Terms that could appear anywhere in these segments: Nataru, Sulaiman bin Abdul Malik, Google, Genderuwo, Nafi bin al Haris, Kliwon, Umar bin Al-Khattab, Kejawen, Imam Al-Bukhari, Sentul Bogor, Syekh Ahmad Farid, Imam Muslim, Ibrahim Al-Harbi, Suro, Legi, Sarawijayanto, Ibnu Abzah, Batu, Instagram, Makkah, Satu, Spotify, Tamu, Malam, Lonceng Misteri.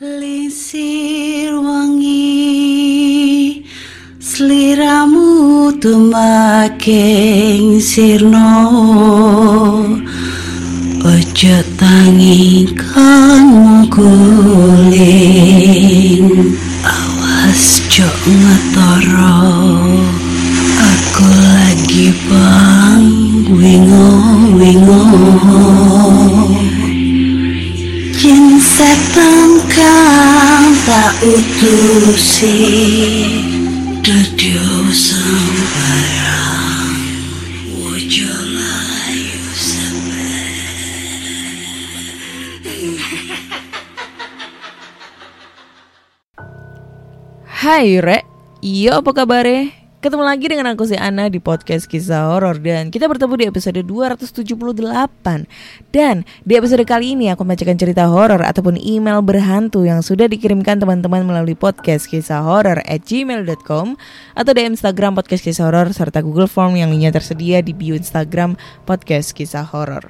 Lisir wangi sliramu tumaking sirno, ojo tangi kang guling, awas jok ngetoro, aku lagi bang wingo-wingo. Setan kang tak utusi dedio sembarang wojo layu seber. Hai Rek, iyo apa kabare? Ketemu lagi dengan aku si Ana di podcast Kisah Horor dan kita bertemu di episode 278. Dan di episode kali ini aku membacakan cerita horor ataupun email berhantu yang sudah dikirimkan teman-teman melalui podcast Kisah Horor @gmail.com atau di Instagram podcast Kisah Horor serta Google Form yang linknya tersedia di bio Instagram podcast Kisah Horor.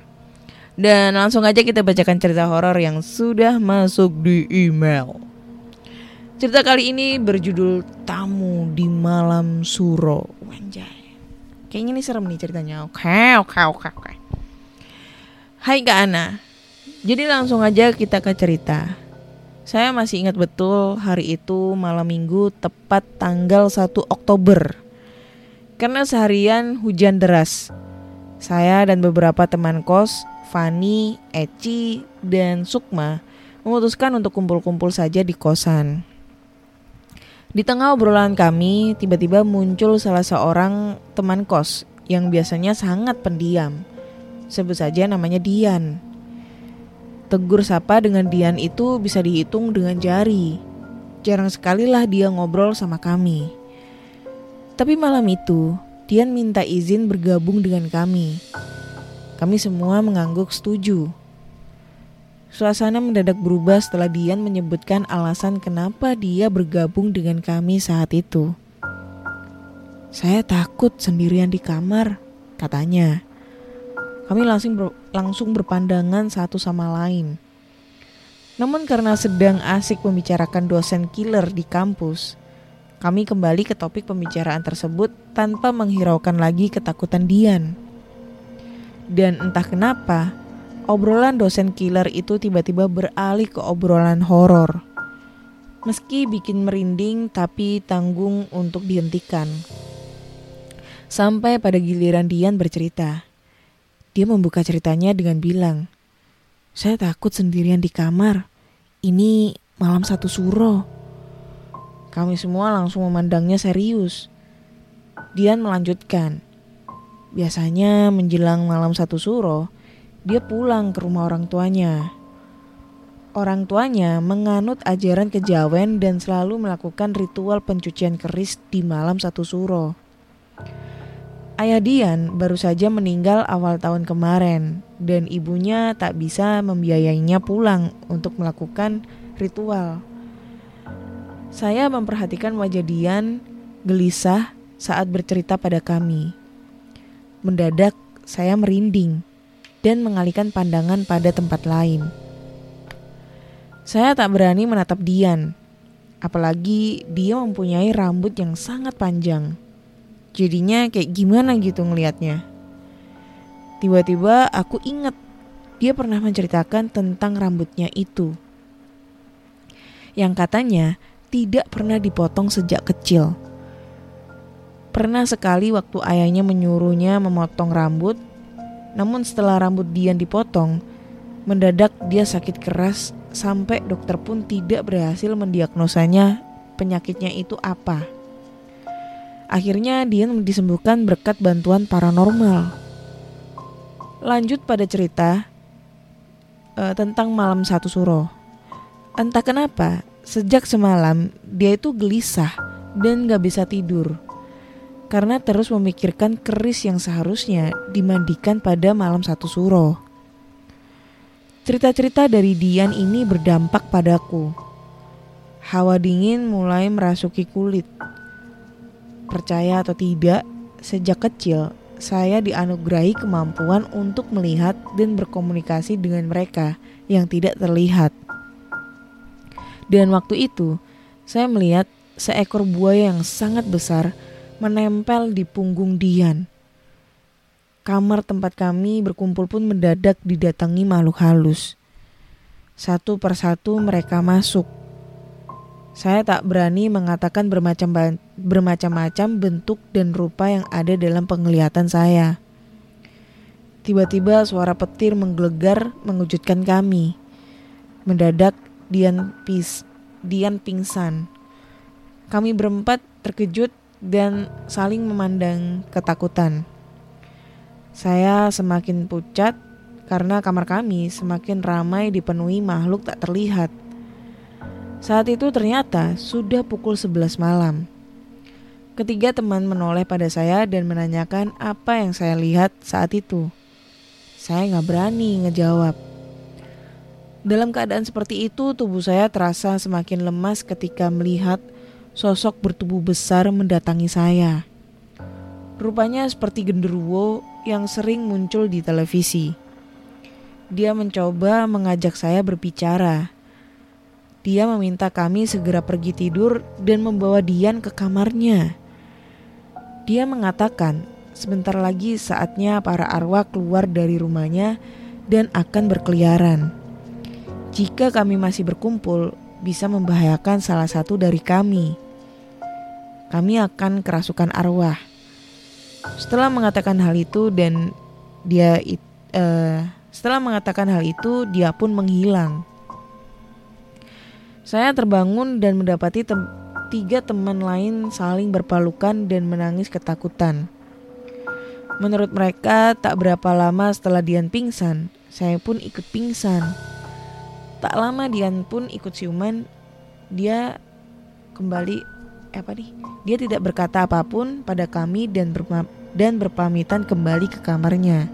Dan langsung aja kita bacakan cerita horor yang sudah masuk di email. Cerita kali ini berjudul Tamu di Malam Suro. Wanjay. Kayaknya ini serem nih ceritanya. Oke. Hai Kak Ana. Jadi langsung aja kita ke cerita. Saya masih ingat betul hari itu malam Minggu tepat tanggal 1 Oktober. Karena seharian hujan deras. Saya dan beberapa teman kos, Fani, Eci, dan Sukma memutuskan untuk kumpul-kumpul saja di kosan. Di tengah obrolan kami, tiba-tiba muncul salah seorang teman kos yang biasanya sangat pendiam. Sebut saja namanya Dian. Tegur sapa dengan Dian itu bisa dihitung dengan jari. Jarang sekali lah dia ngobrol sama kami. Tapi malam itu, Dian minta izin bergabung dengan kami. Kami semua mengangguk setuju. Suasana mendadak berubah setelah Dian menyebutkan alasan kenapa dia bergabung dengan kami saat itu. Saya takut sendirian di kamar, katanya. Kami langsung berpandangan satu sama lain. Namun karena sedang asik membicarakan dosen killer di kampus, kami kembali ke topik pembicaraan tersebut tanpa menghiraukan lagi ketakutan Dian. Dan entah kenapa, obrolan dosen killer itu tiba-tiba beralih ke obrolan horor. Meski bikin merinding tapi tanggung untuk dihentikan. Sampai pada giliran Dian bercerita. Dia membuka ceritanya dengan bilang, "Saya takut sendirian di kamar. Ini malam satu Suro." Kami semua langsung memandangnya serius. Dian melanjutkan, "Biasanya menjelang malam satu Suro, dia pulang ke rumah orang tuanya. Orang tuanya menganut ajaran kejawen dan selalu melakukan ritual pencucian keris di malam satu Suro. Ayah Dian baru saja meninggal awal tahun kemarin dan ibunya tak bisa membiayainya pulang untuk melakukan ritual. Saya memperhatikan wajah Dian gelisah saat bercerita pada kami. Mendadak saya merinding dan mengalihkan pandangan pada tempat lain. Saya tak berani menatap Dian, apalagi dia mempunyai rambut yang sangat panjang. Jadinya kayak gimana gitu ngelihatnya. Tiba-tiba aku ingat dia pernah menceritakan tentang rambutnya itu, yang katanya tidak pernah dipotong sejak kecil. Pernah sekali waktu ayahnya menyuruhnya memotong rambut, namun setelah rambut Dian dipotong, mendadak dia sakit keras sampai dokter pun tidak berhasil mendiagnosanya penyakitnya itu apa. Akhirnya Dian disembuhkan berkat bantuan paranormal. Lanjut pada cerita tentang malam satu Suro. Entah kenapa, sejak semalam dia itu gelisah dan gak bisa tidur karena terus memikirkan keris yang seharusnya dimandikan pada malam satu Suro. Cerita-cerita dari Dian ini berdampak padaku. Hawa dingin mulai merasuki kulit. Percaya atau tidak, sejak kecil saya dianugerahi kemampuan untuk melihat dan berkomunikasi dengan mereka yang tidak terlihat. Dan waktu itu, saya melihat seekor buaya yang sangat besar menempel di punggung Dian. Kamar tempat kami berkumpul pun mendadak didatangi makhluk halus. Satu persatu mereka masuk. Saya tak berani mengatakan bermacam-macam bentuk dan rupa yang ada dalam penglihatan saya. Tiba-tiba suara petir menggelegar mengejutkan kami. Mendadak Dian pingsan. Kami berempat terkejut dan saling memandang ketakutan. Saya semakin pucat karena kamar kami semakin ramai dipenuhi makhluk tak terlihat. Saat itu ternyata sudah pukul 11 malam. Ketiga teman menoleh pada saya dan menanyakan apa yang saya lihat saat itu. Saya gak berani ngejawab. Dalam keadaan seperti itu, tubuh saya terasa semakin lemas ketika melihat sosok bertubuh besar mendatangi saya. Rupanya seperti genderuwo yang sering muncul di televisi. Dia mencoba mengajak saya berbicara. Dia meminta kami segera pergi tidur dan membawa Dian ke kamarnya. Dia mengatakan sebentar lagi saatnya para arwah keluar dari rumahnya dan akan berkeliaran. Jika kami masih berkumpul, bisa membahayakan salah satu dari kami. Kami akan kerasukan arwah. Setelah mengatakan hal itu, dia pun menghilang. Saya terbangun dan mendapati tiga teman lain saling berpelukan dan menangis ketakutan. Menurut mereka, tak berapa lama setelah Dian pingsan, saya pun ikut pingsan. Tak lama Dian pun ikut siuman. Dia Dia tidak berkata apapun pada kami dan berpamitan kembali ke kamarnya.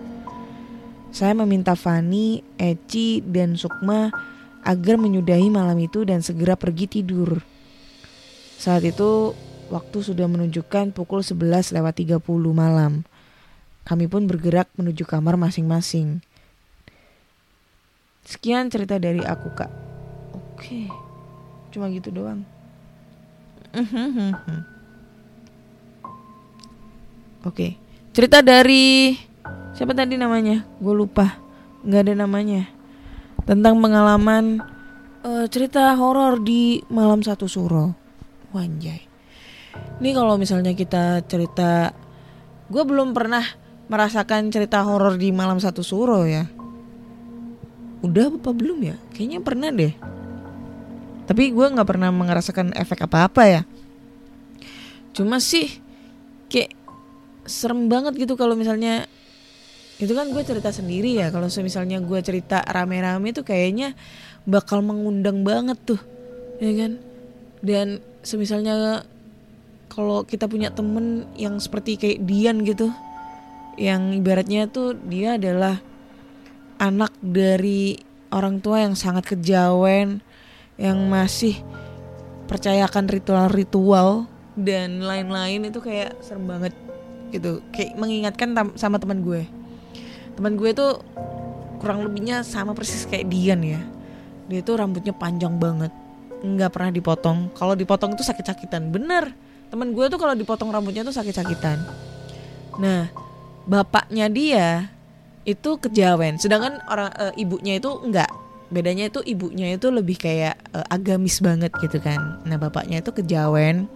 Saya meminta Fani, Eci, dan Sukma agar menyudahi malam itu dan segera pergi tidur. Saat itu waktu sudah menunjukkan pukul 11.30 malam. Kami pun bergerak menuju kamar masing-masing. Sekian cerita dari aku, Kak. Oke, cuma gitu doang. Oke. Cerita dari siapa tadi namanya? Gue lupa. Gak ada namanya. Tentang pengalaman cerita horor di Malam Satu Suro. Wanjay. Ini kalau misalnya kita cerita, gue belum pernah merasakan cerita horor di Malam Satu Suro ya. Udah apa belum ya? Kayaknya pernah deh. Tapi gue gak pernah merasakan efek apa-apa ya. Cuma sih kayak serem banget gitu kalau misalnya. Itu kan gue cerita sendiri ya. Kalau misalnya gue cerita rame-rame tuh kayaknya bakal mengundang banget tuh, ya kan. Dan semisalnya kalau kita punya temen yang seperti kayak Dian gitu, yang ibaratnya tuh dia adalah anak dari orang tua yang sangat kejawen, yang masih percayakan ritual-ritual dan lain-lain, itu kayak serem banget gitu. Kayak mengingatkan sama teman gue. Teman gue tuh kurang lebihnya sama persis kayak Dian ya. Dia tuh rambutnya panjang banget, nggak pernah dipotong. Kalau dipotong tuh sakit-sakitan, bener. Teman gue tuh kalau dipotong rambutnya tuh sakit-sakitan. Nah, bapaknya dia itu kejawen, sedangkan orang ibunya itu enggak. Bedanya itu ibunya itu lebih kayak agamis banget gitu kan. Nah, bapaknya itu kejawen,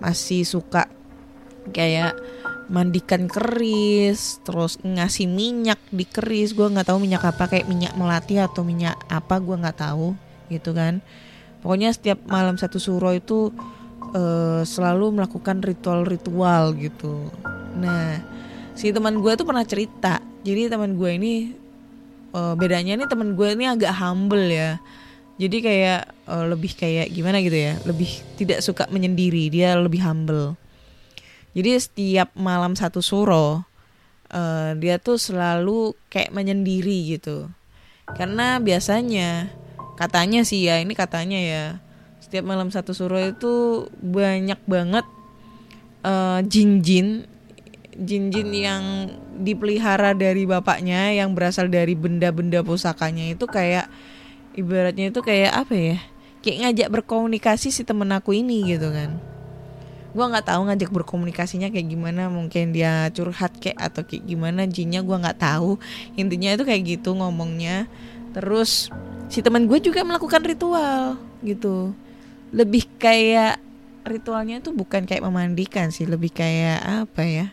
masih suka kayak mandikan keris, terus ngasih minyak di keris. Gue nggak tahu minyak apa, kayak minyak melati atau minyak apa, gue nggak tahu gitu kan. Pokoknya setiap Malam Satu Suro itu selalu melakukan ritual-ritual gitu. Nah, si teman gue tuh pernah cerita. Jadi teman gue ini bedanya nih, teman gue ini agak humble ya. Jadi kayak lebih kayak gimana gitu ya, lebih tidak suka menyendiri, dia lebih humble. Jadi setiap Malam Satu Suro dia tuh selalu kayak menyendiri gitu. Karena biasanya katanya sih ya, ini katanya ya, setiap Malam Satu Suro itu banyak banget jin-jin yang dipelihara dari bapaknya, yang berasal dari benda-benda pusakanya itu, kayak ibaratnya itu kayak apa ya? kayak ngajak berkomunikasi si temen aku ini gitu kan. Gue nggak tahu ngajak berkomunikasinya kayak gimana, mungkin dia curhat kayak atau kayak gimana jinnya, gue nggak tahu, intinya itu kayak gitu ngomongnya. Terus si teman gue juga melakukan ritual gitu, lebih kayak ritualnya itu bukan kayak memandikan sih, lebih kayak apa ya,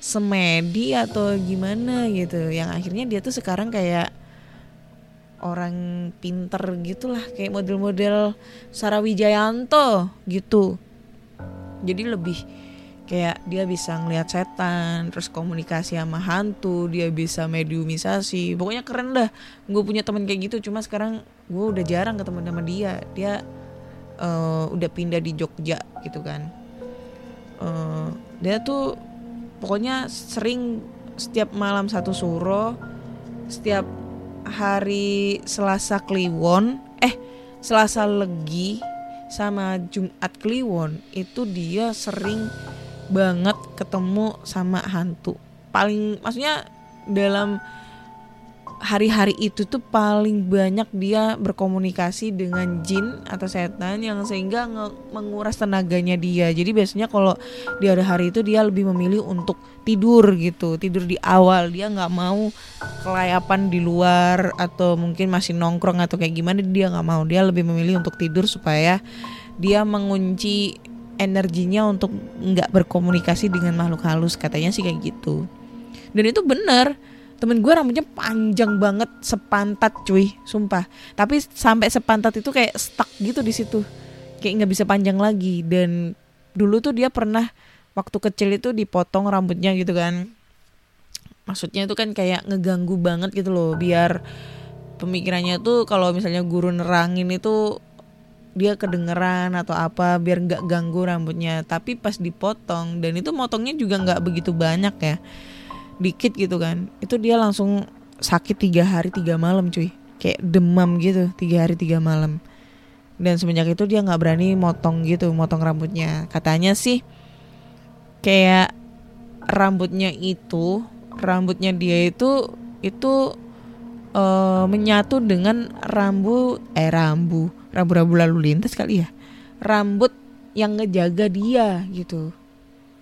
semedi atau gimana gitu, yang akhirnya dia tuh sekarang kayak orang pinter gitulah, kayak model-model Sarawijayanto gitu. Jadi lebih kayak dia bisa ngelihat setan, terus komunikasi sama hantu, dia bisa mediumisasi. Pokoknya keren dah. Gue punya teman kayak gitu, cuma sekarang gue udah jarang ketemu sama dia. Dia udah pindah di Jogja gitu kan. Dia tuh pokoknya sering setiap malam satu Suro, setiap hari Selasa Kliwon, Selasa Legi sama Jumat Kliwon itu dia sering banget ketemu sama hantu. Paling maksudnya dalam hari-hari itu tuh paling banyak dia berkomunikasi dengan jin atau setan, yang sehingga menguras tenaganya dia. Jadi biasanya kalau di hari-hari itu dia lebih memilih untuk tidur gitu, tidur di awal. Dia nggak mau kelayapan di luar atau mungkin masih nongkrong atau kayak gimana, dia nggak mau. Dia lebih memilih untuk tidur supaya dia mengunci energinya untuk nggak berkomunikasi dengan makhluk halus, katanya sih kayak gitu. Dan itu benar. Temen gue rambutnya panjang banget, sepantat cuy, sumpah. Tapi sampai sepantat itu kayak stuck gitu di situ, kayak nggak bisa panjang lagi. Dan dulu tuh dia pernah waktu kecil itu dipotong rambutnya gitu kan. Maksudnya itu kan kayak ngeganggu banget gitu loh, biar pemikirannya tuh kalau misalnya guru nerangin itu dia kedengeran atau apa, biar nggak ganggu rambutnya. Tapi pas dipotong, dan itu motongnya juga nggak begitu banyak ya, dikit gitu kan, itu dia langsung sakit 3 hari 3 malam cuy, kayak demam gitu 3 hari 3 malam. Dan semenjak itu dia nggak berani motong gitu, motong rambutnya. Katanya sih kayak rambutnya dia itu menyatu dengan rambu lalu lintas kali ya, rambut yang ngejaga dia gitu.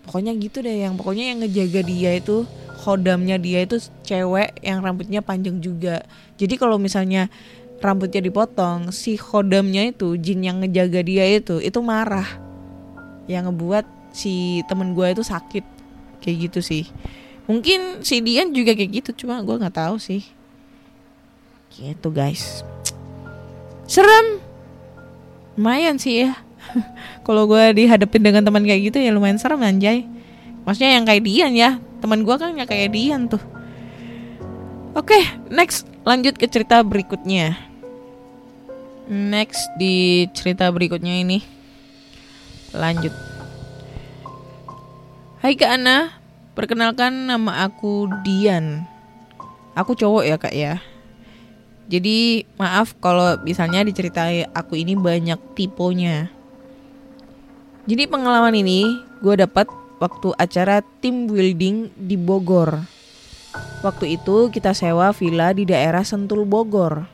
Pokoknya gitu deh, yang ngejaga dia itu, khodamnya dia itu cewek yang rambutnya panjang juga. Jadi kalau misalnya rambutnya dipotong, si khodamnya itu, jin yang ngejaga dia itu marah, yang ngebuat si temen gue itu sakit. Kayak gitu sih. Mungkin si Dian juga kayak gitu, cuma gue gak tahu sih. Gitu guys. Serem. Lumayan sih ya. Kalau gue dihadapin dengan teman kayak gitu ya lumayan serem anjay. Maksudnya yang kayak Dian ya. Teman gue kan gak kayak Dian tuh. Oke, next. Lanjut ke cerita berikutnya. Next di cerita berikutnya ini. Lanjut. Hai Kak Ana, perkenalkan nama aku Dian. Aku cowok ya Kak ya. Jadi maaf kalau misalnya diceritain aku ini banyak tiponya. Jadi pengalaman ini gue dapat waktu acara team building di Bogor. Waktu itu kita sewa villa di daerah Sentul Bogor.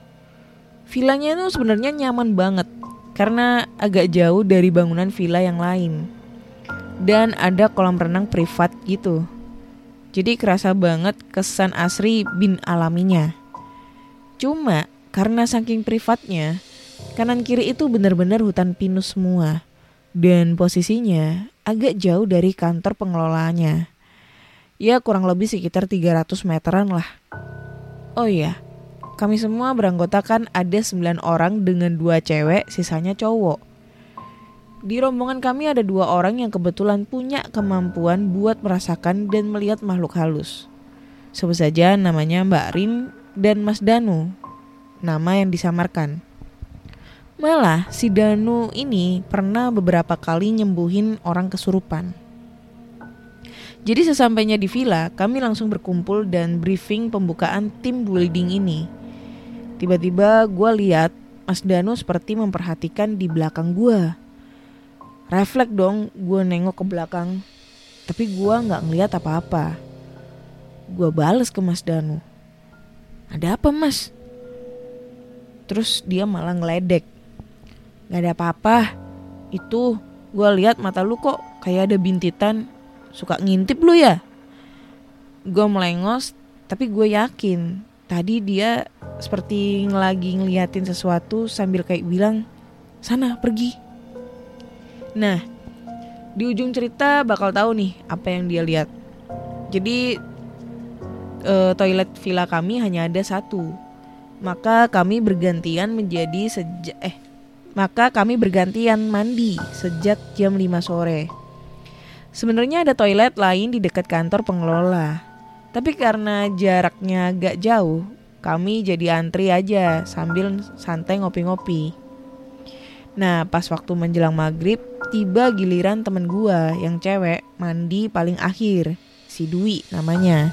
Villanya itu sebenarnya nyaman banget karena agak jauh dari bangunan villa yang lain. Dan ada kolam renang privat gitu. Jadi kerasa banget kesan asri bin alaminya. Cuma karena saking privatnya, kanan kiri itu benar-benar hutan pinus semua. Dan posisinya agak jauh dari kantor pengelolaannya. Ya kurang lebih sekitar 300 meteran lah. Oh iya, kami semua beranggotakan ada 9 orang dengan 2 cewek, sisanya cowok. Di rombongan kami ada 2 orang yang kebetulan punya kemampuan buat merasakan dan melihat makhluk halus. Sebut saja namanya Mbak Rin dan Mas Danu, nama yang disamarkan. Malah si Danu ini pernah beberapa kali nyembuhin orang kesurupan. Jadi sesampainya di villa, kami langsung berkumpul dan briefing pembukaan tim building ini. Tiba-tiba gue lihat Mas Danu seperti memperhatikan di belakang gue. Refleks dong gue nengok ke belakang, tapi gue gak ngeliat apa-apa. Gue bales ke Mas Danu, "Ada apa Mas?" Terus dia malah ngeledek. Gak ada apa-apa. Itu gue lihat mata lu kok kayak ada bintitan. Suka ngintip lu ya? Gue melengos, tapi gue yakin tadi dia seperti lagi ngeliatin sesuatu sambil kayak bilang, sana pergi. Nah, di ujung cerita bakal tahu nih apa yang dia lihat. Jadi toilet villa kami hanya ada satu. Maka kami bergantian mandi sejak jam 5 sore. Sebenarnya ada toilet lain di dekat kantor pengelola. Tapi karena jaraknya agak jauh, kami jadi antri aja sambil santai ngopi-ngopi. Nah, pas waktu menjelang maghrib, tiba giliran temen gua yang cewek mandi paling akhir, si Dwi namanya.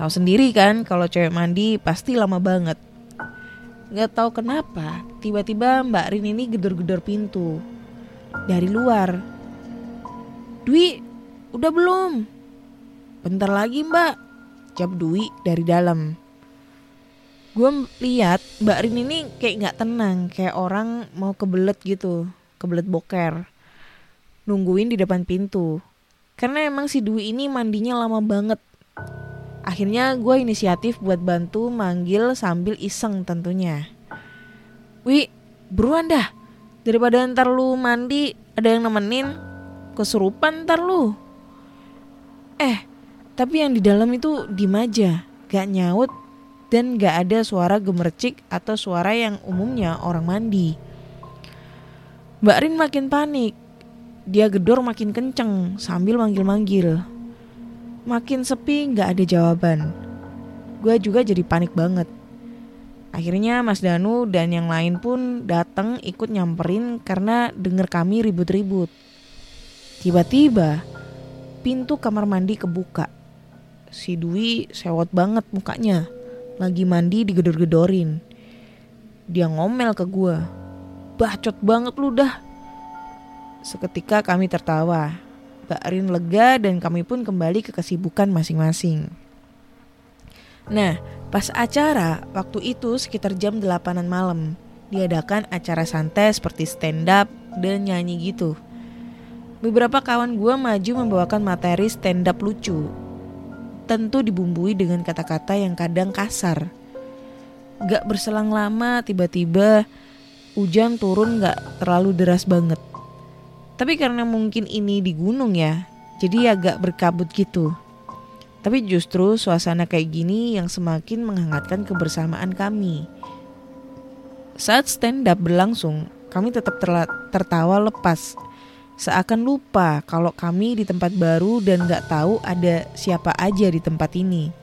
Tahu sendiri kan kalau cewek mandi pasti lama banget. Gak tahu kenapa tiba-tiba Mbak Rin ini gedor-gedor pintu dari luar. Dwi, udah belum? Bentar lagi Mbak, jawab Dwi dari dalam. Gue lihat Mbak Rin ini kayak gak tenang, kayak orang mau kebelet gitu, kebelet boker. Nungguin di depan pintu. Karena emang si Dwi ini mandinya lama banget. Akhirnya gue inisiatif buat bantu manggil sambil iseng tentunya. Wi, buruan dah. Daripada ntar lu mandi ada yang nemenin, kesurupan ntar lu. Tapi yang di dalam itu diem aja, gak nyaut dan gak ada suara gemercik atau suara yang umumnya orang mandi. Mbak Rin makin panik. Dia gedor makin kenceng sambil manggil-manggil. Makin sepi gak ada jawaban. Gue juga jadi panik banget. Akhirnya Mas Danu dan yang lain pun datang ikut nyamperin karena denger kami ribut-ribut. Tiba-tiba pintu kamar mandi kebuka. Si Dwi sewot banget mukanya. Lagi mandi digedor-gedorin. Dia ngomel ke gue, bacot banget lu dah. Seketika kami tertawa. Mbak Rin lega dan kami pun kembali ke kesibukan masing-masing. Nah, pas acara waktu itu sekitar jam 8-an malam, diadakan acara santai seperti stand up dan nyanyi gitu. Beberapa kawan gue maju membawakan materi stand up lucu. Tentu dibumbui dengan kata-kata yang kadang kasar. Gak berselang lama tiba-tiba hujan turun gak terlalu deras banget. Tapi karena mungkin ini di gunung ya, jadi agak berkabut gitu. Tapi justru suasana kayak gini yang semakin menghangatkan kebersamaan kami. Saat stand up berlangsung, kami tetap tertawa lepas. Seakan lupa kalau kami di tempat baru dan gak tahu ada siapa aja di tempat ini.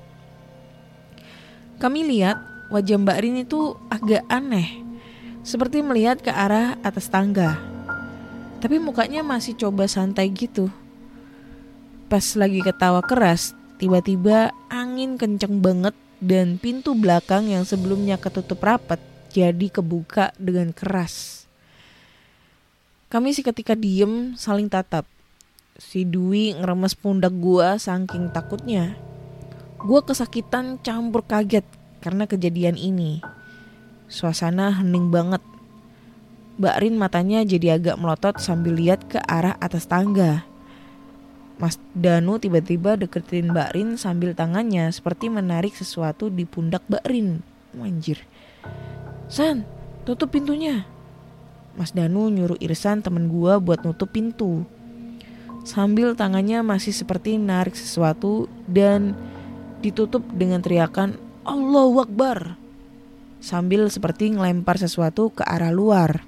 Kami lihat wajah Mbak Rin itu agak aneh. Seperti melihat ke arah atas tangga. Tapi mukanya masih coba santai gitu. Pas lagi ketawa keras, tiba-tiba angin kenceng banget dan pintu belakang yang sebelumnya ketutup rapat jadi kebuka dengan keras. Kami seketika diem saling tatap. Si Dwi ngeremes pundak gua saking takutnya. Gua kesakitan campur kaget karena kejadian ini. Suasana hening banget. Mbak Rin matanya jadi agak melotot sambil lihat ke arah atas tangga. Mas Danu tiba-tiba deketin Mbak Rin sambil tangannya seperti menarik sesuatu di pundak Mbak Rin. Anjir. San, tutup pintunya. Mas Danu nyuruh Irsan temen gua buat nutup pintu. Sambil tangannya masih seperti narik sesuatu dan ditutup dengan teriakan Allahu Akbar. Sambil seperti ngelempar sesuatu ke arah luar.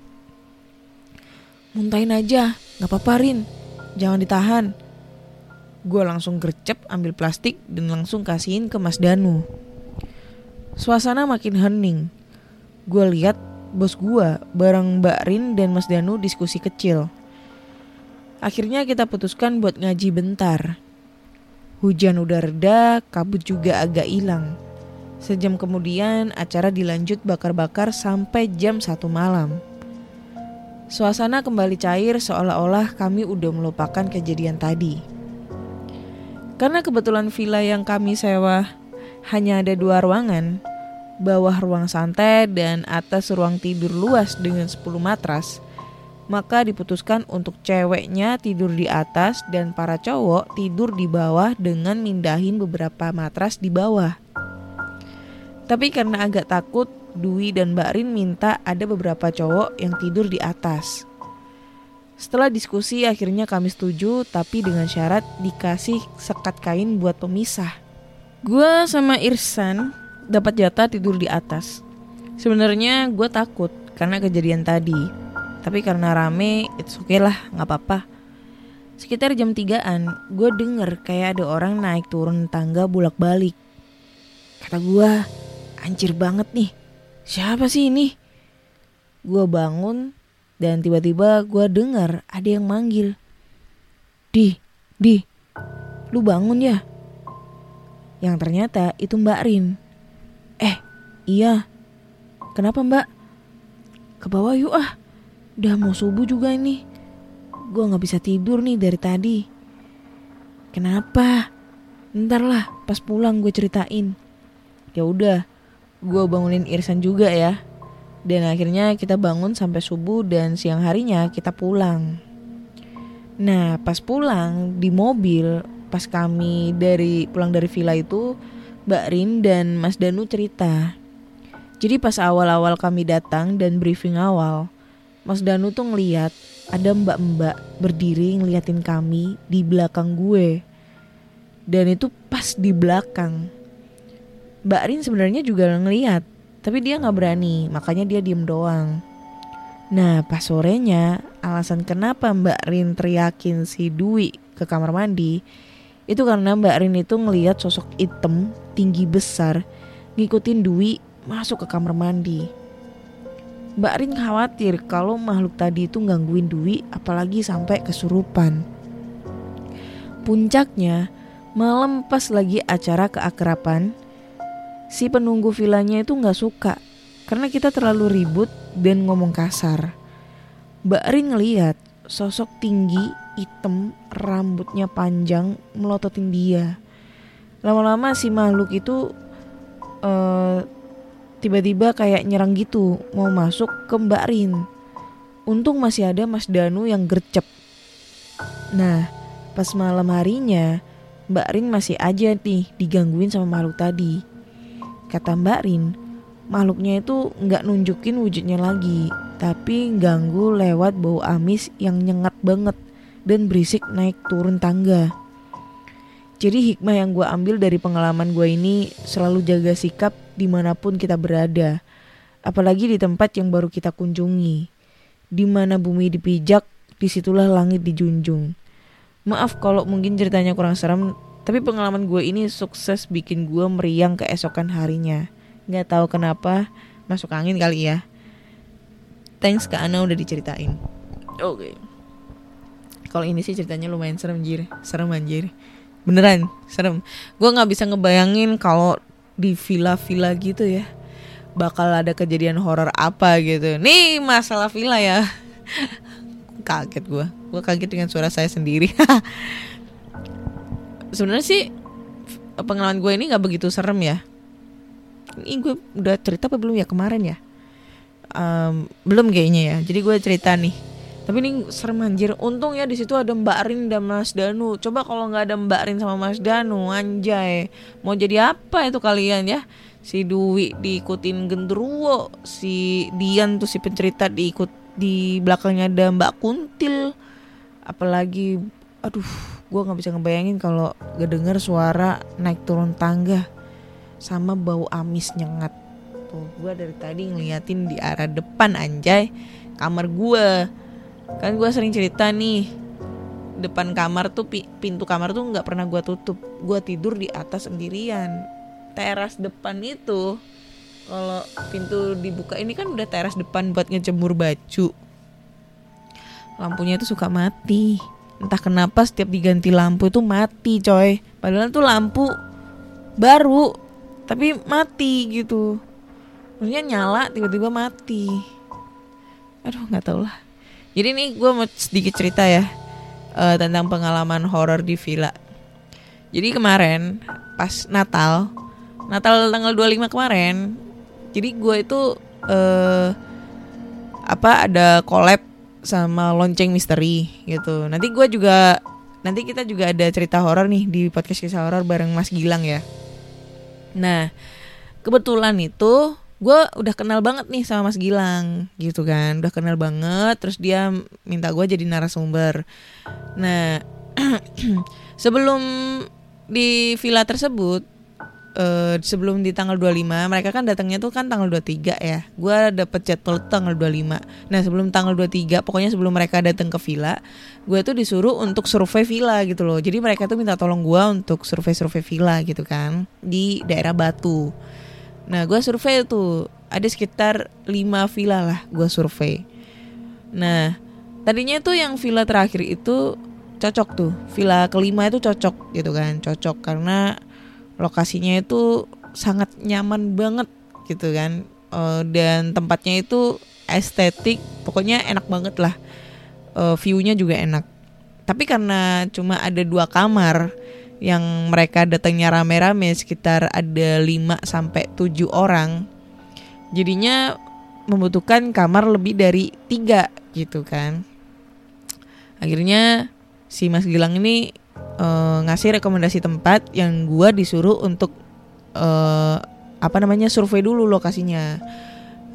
Muntahin aja, gak apa-apa Rin, jangan ditahan. Gue langsung gercep ambil plastik dan langsung kasihin ke Mas Danu. Suasana makin hening. Gue lihat bos gue bareng Mbak Rin dan Mas Danu diskusi kecil. Akhirnya kita putuskan buat ngaji bentar. Hujan udah reda, kabut juga agak hilang. Sejam kemudian acara dilanjut bakar-bakar sampai jam 1 malam. Suasana kembali cair seolah-olah kami udah melupakan kejadian tadi. Karena kebetulan villa yang kami sewa hanya ada 2 ruangan, bawah ruang santai dan atas ruang tidur luas dengan 10 matras. Maka diputuskan untuk ceweknya tidur di atas dan para cowok tidur di bawah dengan mindahin beberapa matras di bawah. Tapi karena agak takut, Dwi dan Mbak Rin minta ada beberapa cowok yang tidur di atas. Setelah diskusi akhirnya kami setuju, tapi dengan syarat dikasih sekat kain buat pemisah. Gua sama Irsan dapat jatah tidur di atas. Sebenarnya gua takut karena kejadian tadi. Tapi karena rame, it's okay lah, gak apa-apa. Sekitar jam 3-an, gue denger kayak ada orang naik turun tangga bolak-balik. Kata gue, anjir banget nih, siapa sih ini? Gue bangun, dan tiba-tiba gue denger ada yang manggil. Di, lu bangun ya? Yang ternyata itu Mbak Rin. Iya, kenapa Mbak? Ke bawah yuk ah. Udah mau subuh juga ini. Gue gak bisa tidur nih dari tadi. Kenapa? Ntar lah pas pulang gue ceritain. Ya udah, gue bangunin Irsan juga ya. Dan akhirnya kita bangun sampai subuh dan siang harinya kita pulang. Nah pas pulang di mobil, pas kami pulang dari villa itu, Mbak Rin dan Mas Danu cerita. Jadi pas awal-awal kami datang dan briefing awal, Mas Danu tuh ngeliat ada mbak-mbak berdiri ngeliatin kami di belakang gue. Dan itu pas di belakang. Mbak Rin sebenarnya juga ngeliat, tapi dia gak berani, makanya dia diem doang. Nah pas sorenya, alasan kenapa Mbak Rin teriakin si Dwi ke kamar mandi, itu karena Mbak Rin itu ngeliat sosok hitam, tinggi besar, ngikutin Dwi masuk ke kamar mandi. Mbak Rin khawatir kalau makhluk tadi itu gangguin Dwi apalagi sampai kesurupan. Puncaknya, malam pas lagi acara keakraban, si penunggu vilanya itu gak suka karena kita terlalu ribut dan ngomong kasar. Mbak Rin ngeliat sosok tinggi, hitam, rambutnya panjang melototin dia. Lama-lama si makhluk itu tiba-tiba kayak nyerang gitu, mau masuk ke Mbak Rin. Untung masih ada Mas Danu yang gercep. Nah, pas malam harinya, Mbak Rin masih aja nih digangguin sama makhluk tadi. Kata Mbak Rin, makhluknya itu gak nunjukin wujudnya lagi, tapi ganggu lewat bau amis yang nyengat banget dan berisik naik turun tangga. Jadi hikmah yang gue ambil dari pengalaman gue ini, selalu jaga sikap dimanapun kita berada, apalagi di tempat yang baru kita kunjungi. Dimana bumi dipijak, disitulah langit dijunjung. Maaf kalau mungkin ceritanya kurang seram, tapi pengalaman gue ini sukses bikin gue meriang keesokan harinya. Gak tahu kenapa, masuk angin kali ya. Thanks Kak Ana udah diceritain. Oke. Kalau ini sih ceritanya lumayan serem anjir. Beneran serem. Gue gak bisa ngebayangin kalau di villa-villa gitu ya bakal ada kejadian horor apa gitu. Nih masalah villa ya. Kaget gue kaget dengan suara saya sendiri. Sebenarnya sih pengalaman gue ini gak begitu serem ya. Ini gue udah cerita apa belum ya kemarin ya? Belum kayaknya ya. Jadi gue cerita nih, tapi ini serem anjir. Untung ya di situ ada Mbak Rin dan Mas Danu. Coba kalau nggak ada Mbak Rin sama Mas Danu, anjay, mau jadi apa itu kalian ya? Si Dwi diikutin genderuwo, si Dian tuh si pencerita diikut, di belakangnya ada Mbak Kuntil. Apalagi, aduh, gue nggak bisa ngebayangin kalau gak dengar suara naik turun tangga sama bau amis nyengat. Tuh, gue dari tadi ngeliatin di arah depan anjay, kamar gue. Kan gue sering cerita nih, depan kamar tuh, pintu kamar tuh gak pernah gue tutup. Gue tidur di atas sendirian. Teras depan itu, kalau pintu dibuka ini kan udah teras depan buat ngejemur baju. Lampunya itu suka mati. Entah kenapa setiap diganti lampu itu mati coy. Padahal tuh lampu baru, tapi mati gitu. Maksudnya nyala tiba-tiba mati. Aduh gak tau lah. Jadi nih gue mau sedikit cerita ya tentang pengalaman horor di villa. Jadi kemarin pas Natal tanggal 25 kemarin, Jadi gue itu ada collab sama Lonceng Misteri gitu. Nanti kita juga ada cerita horor nih di podcast kisah horor bareng Mas Gilang ya. Nah, kebetulan itu gue udah kenal banget nih sama Mas Gilang gitu kan. Udah kenal banget, terus dia minta gue jadi narasumber. Nah, sebelum di villa tersebut, sebelum di tanggal 25, mereka kan datangnya tuh kan tanggal 23 ya. Gue dapet jadwal tanggal 25. Nah sebelum tanggal 23, pokoknya sebelum mereka datang ke villa, gue tuh disuruh untuk survei villa gitu loh. Jadi mereka tuh minta tolong gue untuk survei-survei villa gitu kan, di daerah Batu. Nah gue survei tuh, ada sekitar 5 villa lah gue survei. Nah tadinya tuh yang villa terakhir itu cocok tuh, villa kelima itu cocok gitu kan. Cocok karena lokasinya itu sangat nyaman banget gitu kan, dan tempatnya itu estetik, pokoknya enak banget lah, viewnya juga enak. Tapi karena cuma ada 2 kamar yang mereka datangnya rame-rame, sekitar ada 5-7 orang, jadinya membutuhkan kamar lebih dari 3 gitu kan. Akhirnya si Mas Gilang ini ngasih rekomendasi tempat yang gue disuruh untuk survei dulu lokasinya.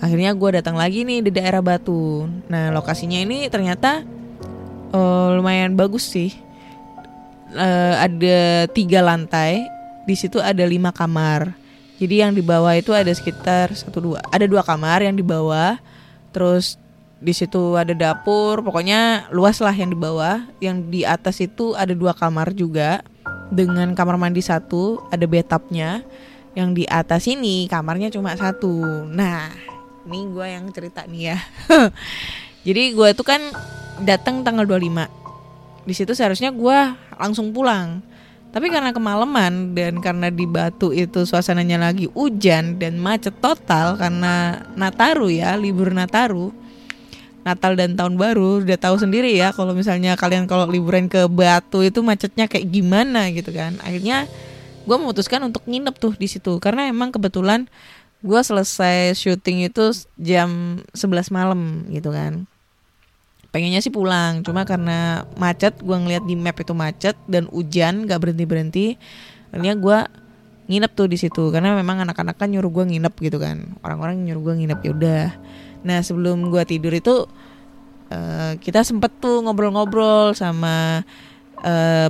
Akhirnya gue datang lagi nih di daerah Batu. Nah lokasinya ini ternyata lumayan bagus sih. Ada 3 lantai, di situ ada 5 kamar. Jadi yang di bawah itu ada sekitar 1-2. Ada 2 kamar yang di bawah. Terus di situ ada dapur, pokoknya luas lah yang di bawah. Yang di atas itu ada 2 kamar juga, dengan kamar mandi 1, ada bathtubnya. Yang di atas ini kamarnya cuma 1. Nah, ini gue yang cerita nih ya. Jadi gue tuh kan datang tanggal 25. Di situ seharusnya gue langsung pulang. Tapi karena kemalaman dan karena di Batu itu suasananya lagi hujan dan macet total karena Nataru ya, libur Nataru. Natal dan tahun baru, udah tahu sendiri ya kalau misalnya kalian kalau liburan ke Batu itu macetnya kayak gimana gitu kan. Akhirnya gue memutuskan untuk nginep tuh di situ karena emang kebetulan gue selesai syuting itu jam 11 malam gitu kan. Pengennya sih pulang, cuma karena macet, gue ngeliat di map itu macet dan hujan gak berhenti-berhenti. Akhirnya gue nginep tuh di situ karena memang anak-anak kan nyuruh gue nginep gitu kan. Orang-orang nyuruh gue nginep, yaudah. Nah sebelum gue tidur itu kita sempet tuh ngobrol-ngobrol sama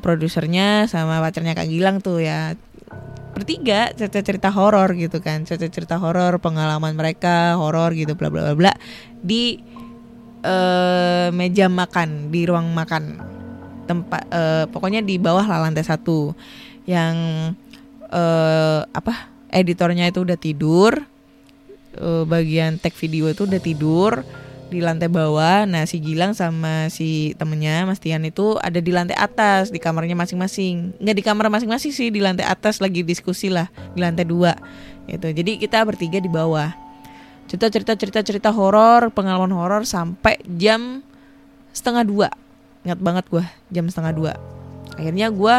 produsernya, sama pacarnya Kak Gilang tuh ya. Bertiga cerita-cerita horor gitu kan, cerita-cerita horor, pengalaman mereka horor gitu bla bla bla di meja makan, di ruang makan tempat, pokoknya di bawah lah lantai 1. Yang editornya itu udah tidur, bagian tag video itu udah tidur di lantai bawah. Nah si Gilang sama si temennya Mas Tian itu ada di lantai atas, di kamarnya masing-masing. Nggak di kamar masing-masing sih, di lantai atas lagi diskusi lah, di lantai 2 gitu. Jadi kita bertiga di bawah cerita horor, pengalaman horor sampai jam 1:30. Ingat banget gue jam 1:30. Akhirnya gue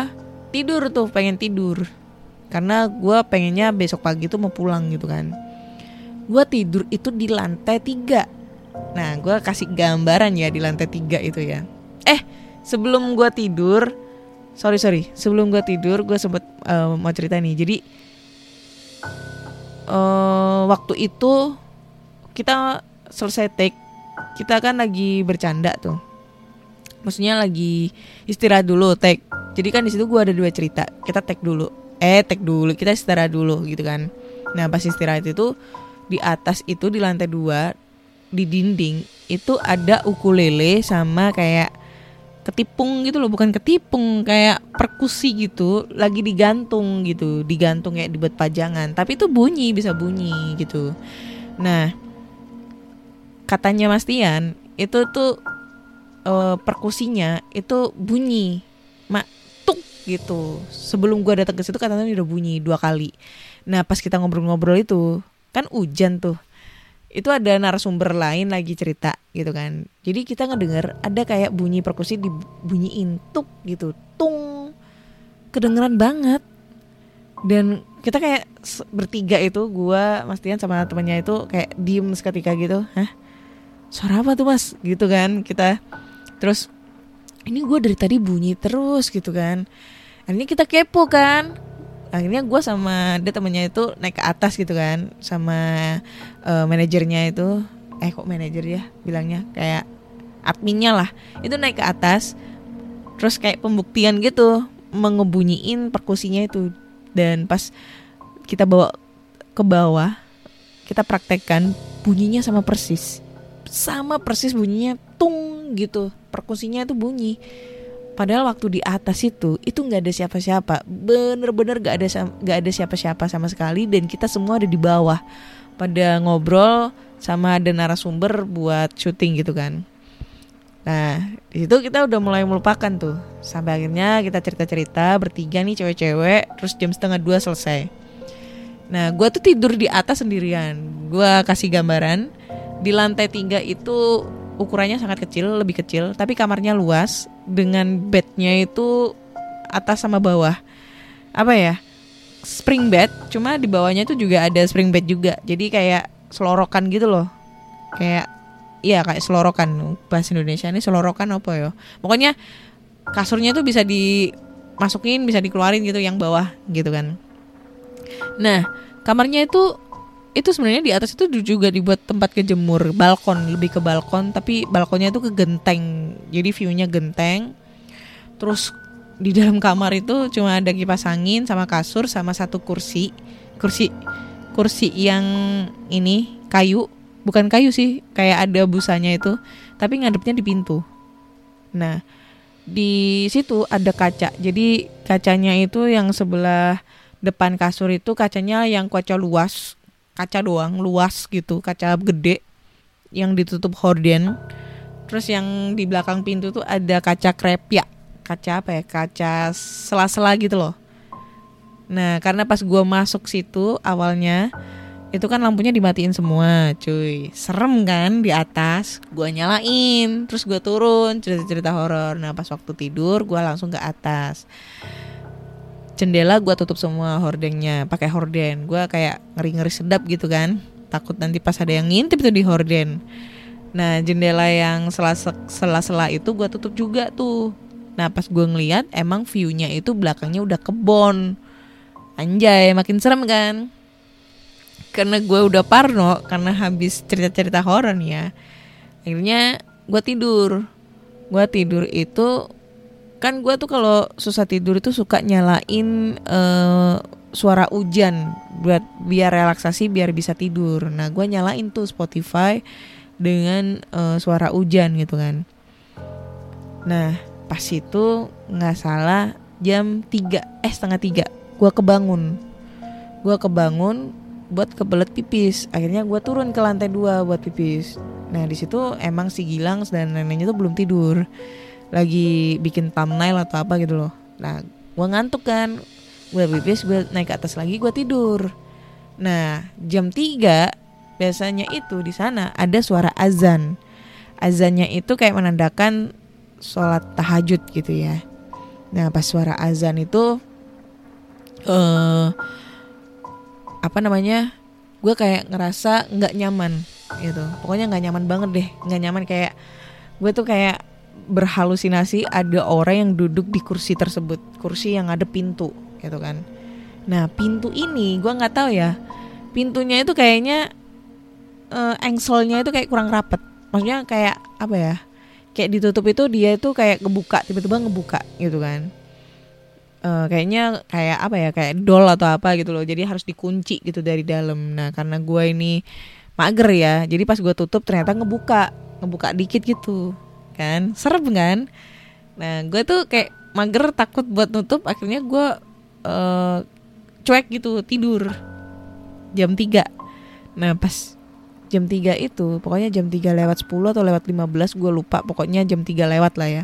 tidur tuh, pengen tidur karena gue pengennya besok pagi tuh mau pulang gitu kan. Gue tidur itu di lantai 3. Nah gue kasih gambaran ya di lantai 3 itu ya. Sebelum gue tidur, sebelum gue tidur gue sempet mau cerita nih. Jadi waktu itu kita selesai take, kita kan lagi bercanda tuh, maksudnya lagi istirahat dulu take. Jadi kan di situ gue ada 2 cerita. Kita take dulu, kita istirahat dulu gitu kan. Nah pas istirahat itu, di atas itu di lantai 2 di dinding itu ada ukulele sama kayak ketipung gitu loh, bukan ketipung, kayak perkusi gitu, lagi digantung kayak dibuat pajangan, tapi itu bisa bunyi gitu. Nah katanya Mas Tian itu tuh perkusinya itu bunyi tuk gitu. Sebelum gua datang ke situ katanya udah bunyi 2 kali. Nah pas kita ngobrol-ngobrol itu kan hujan tuh, itu ada narasumber lain lagi cerita gitu kan. Jadi kita ngedengar ada kayak bunyi perkusi dibunyiin tuk gitu, tung, kedengeran banget. Dan kita kayak bertiga itu, gua, Mas Tian sama temennya itu kayak diem seketika gitu. Hah? Suara apa tuh Mas? Gitu kan kita. Terus ini gua dari tadi bunyi terus gitu kan. Akhirnya kita kepo kan. Akhirnya gua sama dia temennya itu naik ke atas gitu kan sama manajernya itu. Kok manajer ya bilangnya, kayak adminnya lah. Itu naik ke atas. Terus kayak pembuktian gitu, mengebunyiin perkusinya itu. Dan pas kita bawa ke bawah, kita praktekkan bunyinya sama persis. Sama persis bunyinya, tung gitu. Perkusinya itu bunyi. Padahal waktu di atas itu gak ada siapa-siapa. Bener-bener gak ada siapa-siapa sama sekali. Dan kita semua ada di bawah. Pada ngobrol sama ada narasumber buat syuting gitu kan. Nah, di situ kita udah mulai melupakan tuh. Sampai akhirnya kita cerita-cerita bertiga nih cewek-cewek. Terus 1:30 selesai. Nah, gue tuh tidur di atas sendirian. Gue kasih gambaran. Di lantai 3 itu ukurannya sangat kecil, lebih kecil. Tapi kamarnya luas. Dengan bednya itu atas sama bawah. Apa ya? Spring bed. Cuma di bawahnya tuh juga ada spring bed juga. Jadi kayak selorokan gitu loh. Kayak... Iya kayak selorokan, bahasa Indonesia ini selorokan apa ya. Pokoknya kasurnya tuh bisa dimasukin, bisa dikeluarin gitu yang bawah gitu kan. Nah kamarnya itu sebenarnya di atas itu juga dibuat tempat kejemur, balkon, lebih ke balkon. Tapi balkonnya itu ke genteng, jadi viewnya genteng. Terus di dalam kamar itu cuma ada kipas angin sama kasur sama satu kursi. Kursi yang ini kayu. Bukan kayu sih, kayak ada busanya itu, tapi ngadepnya di pintu. Nah, di situ ada kaca. Jadi kacanya itu yang sebelah depan kasur itu kacanya yang kaca luas. Kaca doang, luas gitu, kaca gede yang ditutup horden. Terus yang di belakang pintu tuh ada kaca krepia. Kaca apa ya? Kaca sela-sela gitu loh. Nah, karena pas gua masuk situ awalnya itu kan lampunya dimatiin semua cuy. Serem kan di atas. Gue nyalain, terus gue turun cerita-cerita horor. Nah pas waktu tidur gue langsung ke atas. Jendela gue tutup semua hordengnya, pakai horden. Gue kayak ngeri-ngeri sedap gitu kan, takut nanti pas ada yang ngintip tuh di horden. Nah jendela yang sela-sela itu gue tutup juga tuh. Nah pas gue ngeliat emang view-nya itu belakangnya udah kebon. Anjay makin serem kan. Karena gue udah parno, karena habis cerita-cerita horor ya. Akhirnya gue tidur. Gue tidur itu, kan gue tuh kalau susah tidur itu suka nyalain suara hujan buat biar relaksasi, biar bisa tidur. Nah gue nyalain tuh Spotify dengan suara hujan gitu kan. Nah pas itu gak salah jam 3, setengah 3 Gue kebangun buat kebelet pipis. Akhirnya gue turun ke lantai 2 buat pipis. Nah di situ emang si Gilang dan neneknya tuh belum tidur, lagi bikin thumbnail atau apa gitu loh. Nah gue ngantuk kan, gue pipis, gue naik ke atas lagi, gue tidur. Nah jam 3 biasanya itu di sana ada suara azan. Azannya itu kayak menandakan sholat tahajud gitu ya. Nah pas suara azan itu apa namanya, gue kayak ngerasa gak nyaman gitu. Pokoknya gak nyaman banget deh. Gak nyaman, kayak gue tuh kayak berhalusinasi ada orang yang duduk di kursi tersebut, kursi yang ada pintu gitu kan. Nah pintu ini gue gak tahu ya, pintunya itu kayaknya engselnya itu kayak kurang rapet. Maksudnya kayak apa ya, kayak ditutup itu dia itu kayak ngebuka, tiba-tiba ngebuka gitu kan. Kayaknya kayak apa ya, kayak dol atau apa gitu loh. Jadi harus dikunci gitu dari dalam. Nah karena gue ini mager ya, jadi pas gue tutup ternyata ngebuka dikit gitu kan. Serem kan. Nah gue tuh kayak mager, takut buat nutup. Akhirnya gue cuek gitu, tidur. Jam 3. Nah pas jam 3 itu, pokoknya jam 3 lewat 10 atau lewat 15 gue lupa. Pokoknya jam 3 lewat lah ya.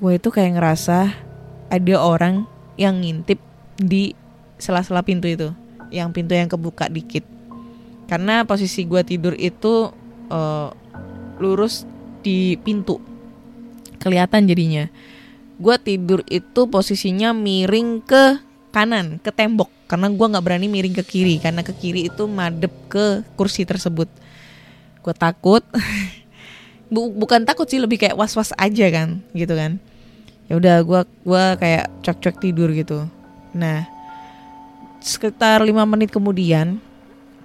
Gue itu kayak ngerasa ada orang yang ngintip di sela-sela pintu itu, yang pintu yang kebuka dikit. Karena posisi gue tidur itu lurus di pintu, kelihatan jadinya. Gue tidur itu posisinya miring ke kanan ke tembok karena gue nggak berani miring ke kiri karena ke kiri itu madep ke kursi tersebut. Gue takut, bukan takut sih, lebih kayak was-was aja kan gitu kan. Ya udah gue kayak cuek-cuek tidur gitu. Nah sekitar 5 menit kemudian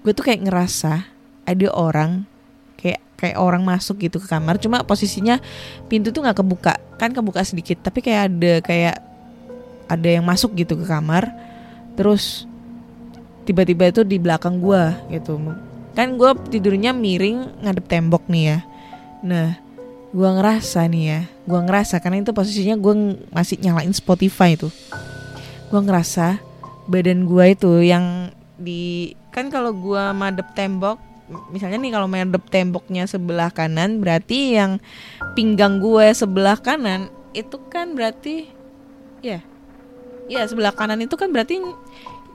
gue tuh kayak ngerasa ada orang kayak orang masuk gitu ke kamar, cuma posisinya pintu tuh nggak kebuka, kan kebuka sedikit, tapi kayak ada yang masuk gitu ke kamar, terus tiba-tiba itu di belakang gue gitu, kan gue tidurnya miring ngadep tembok nih ya, nah gue ngerasa nih ya, karena itu posisinya gue masih nyalain Spotify itu, gue ngerasa badan gue itu yang di, kan kalau gue madep tembok, misalnya nih kalau madep temboknya sebelah kanan, berarti yang pinggang gue sebelah kanan itu kan berarti ya sebelah kanan itu kan berarti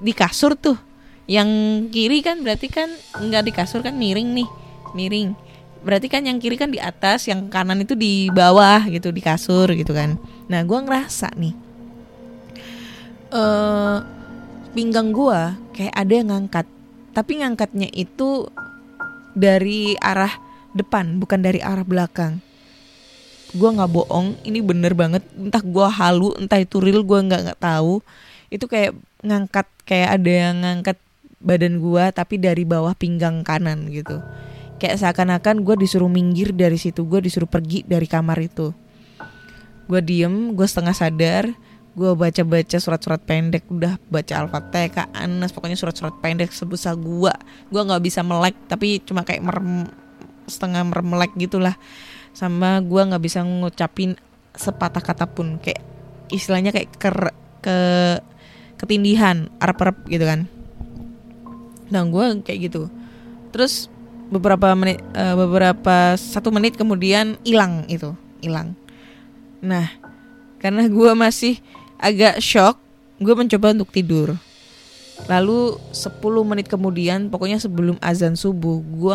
di kasur tuh. Yang kiri kan berarti kan enggak di kasur kan, miring nih. Miring. Berarti kan yang kiri kan di atas, yang kanan itu di bawah gitu, di kasur gitu kan. Nah, gue ngerasa nih pinggang gue kayak ada yang ngangkat. Tapi ngangkatnya itu dari arah depan, bukan dari arah belakang. Gue nggak bohong, ini bener banget. Entah gue halu, entah itu real, gue nggak tahu. Itu kayak ngangkat, kayak ada yang ngangkat badan gue, tapi dari bawah pinggang kanan gitu. Kayak seakan-akan gue disuruh minggir dari situ, gue disuruh pergi dari kamar itu. Gue diem, gue setengah sadar. Gue baca-baca surat-surat pendek, udah baca Al-Fatihah, Anas, pokoknya surat-surat pendek sebesar gue. Gue nggak bisa melek, tapi cuma kayak setengah mermelek gitulah. Sama gue nggak bisa ngucapin sepatah kata pun, kayak istilahnya kayak ketindihan, arep-arep gitu kan. Nah gue kayak gitu. Terus satu menit kemudian hilang. Nah karena gue masih agak shock, gue mencoba untuk tidur. Lalu 10 menit kemudian, pokoknya sebelum azan subuh, gue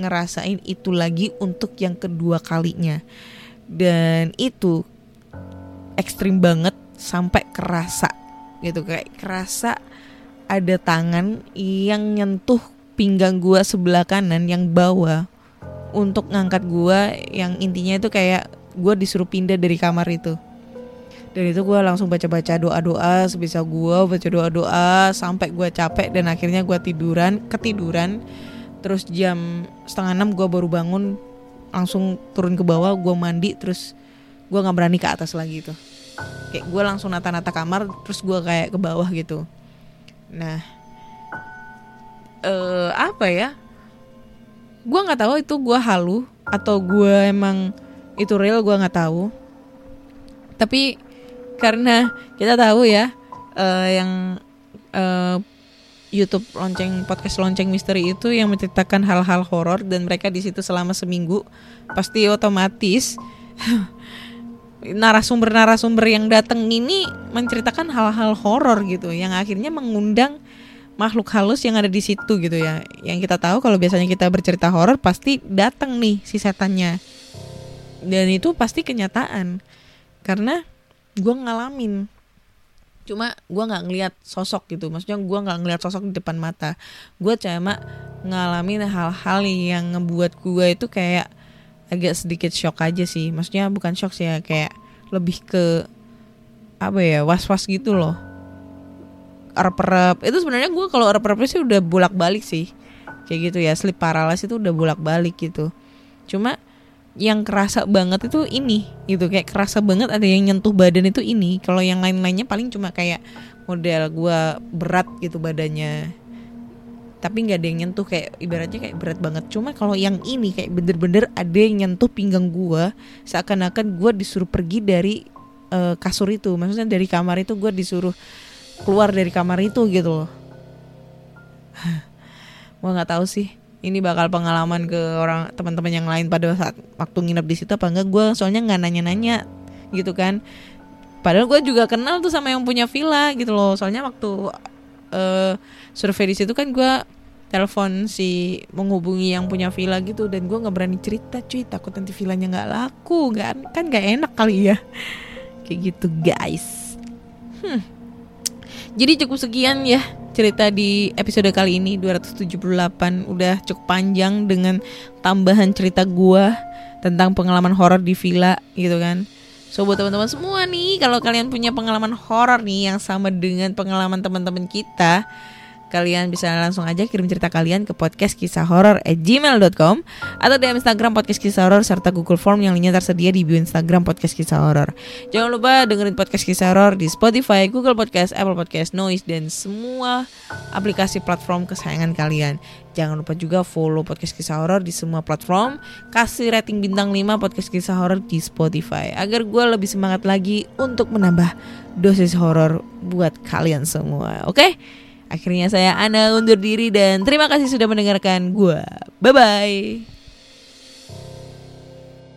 ngerasain itu lagi untuk yang kedua kalinya. Dan itu ekstrim banget, sampai kerasa gitu, kayak kerasa ada tangan yang nyentuh pinggang gue sebelah kanan yang bawah untuk ngangkat gue, yang intinya itu kayak gue disuruh pindah dari kamar itu. Dan itu gue langsung baca-baca doa-doa sebisa gue, baca doa-doa sampai gue capek dan akhirnya gue ketiduran. Terus jam 5:30 gue baru bangun, langsung turun ke bawah, gue mandi, terus gue nggak berani ke atas lagi itu. Kayak gue langsung nata-nata kamar, terus gue kayak ke bawah gitu. Nah, apa ya? Gue nggak tahu itu gue halu atau gue emang itu real, gue nggak tahu. Tapi karena kita tahu ya yang YouTube podcast lonceng misteri itu yang menceritakan hal-hal horor dan mereka di situ selama seminggu, pasti otomatis narasumber yang datang ini menceritakan hal-hal horor gitu, yang akhirnya mengundang makhluk halus yang ada di situ gitu ya. Yang kita tahu kalau biasanya kita bercerita horor pasti datang nih si setannya, dan itu pasti kenyataan karena gue ngalamin. Cuma gue gak ngeliat sosok gitu, maksudnya gue gak ngeliat sosok di depan mata. Gue cuma ngalamin hal-hal yang ngebuat gue itu kayak agak sedikit shock aja sih. Maksudnya bukan shock sih ya, kayak lebih ke apa ya, was-was gitu loh, arep-arep. Itu sebenarnya gue kalau arep-arep sih udah bolak-balik sih, kayak gitu ya, sleep paralysis itu udah bolak-balik gitu. Cuma yang kerasa banget itu ini gitu, kayak kerasa banget ada yang nyentuh badan itu ini. Kalau yang lain-lainnya paling cuma kayak model gue berat gitu badannya, tapi gak ada yang nyentuh, kayak ibaratnya kayak berat banget. Cuma kalau yang ini kayak bener-bener ada yang nyentuh pinggang gue, seakan-akan gue disuruh pergi dari kasur itu. Maksudnya dari kamar itu, gue disuruh keluar dari kamar itu gitu loh. Gue gak tahu sih ini bakal pengalaman ke orang teman-teman yang lain pada saat waktu nginep di situ apa enggak. Gue soalnya nggak nanya-nanya gitu kan, padahal gue juga kenal tuh sama yang punya villa gitu loh. Soalnya waktu survei di situ kan gue telepon menghubungi yang punya villa gitu, dan gue nggak berani cerita cuy, takut nanti villanya nggak laku kan nggak enak kali ya. Kayak gitu guys. Jadi cukup sekian ya cerita di episode kali ini 278. Udah cukup panjang dengan tambahan cerita gua tentang pengalaman horor di villa gitu kan. So buat teman-teman semua nih, kalau kalian punya pengalaman horor nih yang sama dengan pengalaman teman-teman kita, kalian bisa langsung aja kirim cerita kalian ke podcastkisahhoror@gmail.com atau di Instagram podcastkisahhoror serta Google Form yang linknya tersedia di bio Instagram podcastkisahhoror. Jangan lupa dengerin Podcast Kisah Horor di Spotify, Google Podcast, Apple Podcast, Noise, dan semua aplikasi platform kesayangan kalian. Jangan lupa juga follow Podcast Kisah Horor di semua platform. Kasih rating bintang 5 Podcast Kisah Horor di Spotify, agar gue lebih semangat lagi untuk menambah dosis horor buat kalian semua. Oke? Akhirnya saya Ana undur diri dan terima kasih sudah mendengarkan gue. Bye-bye.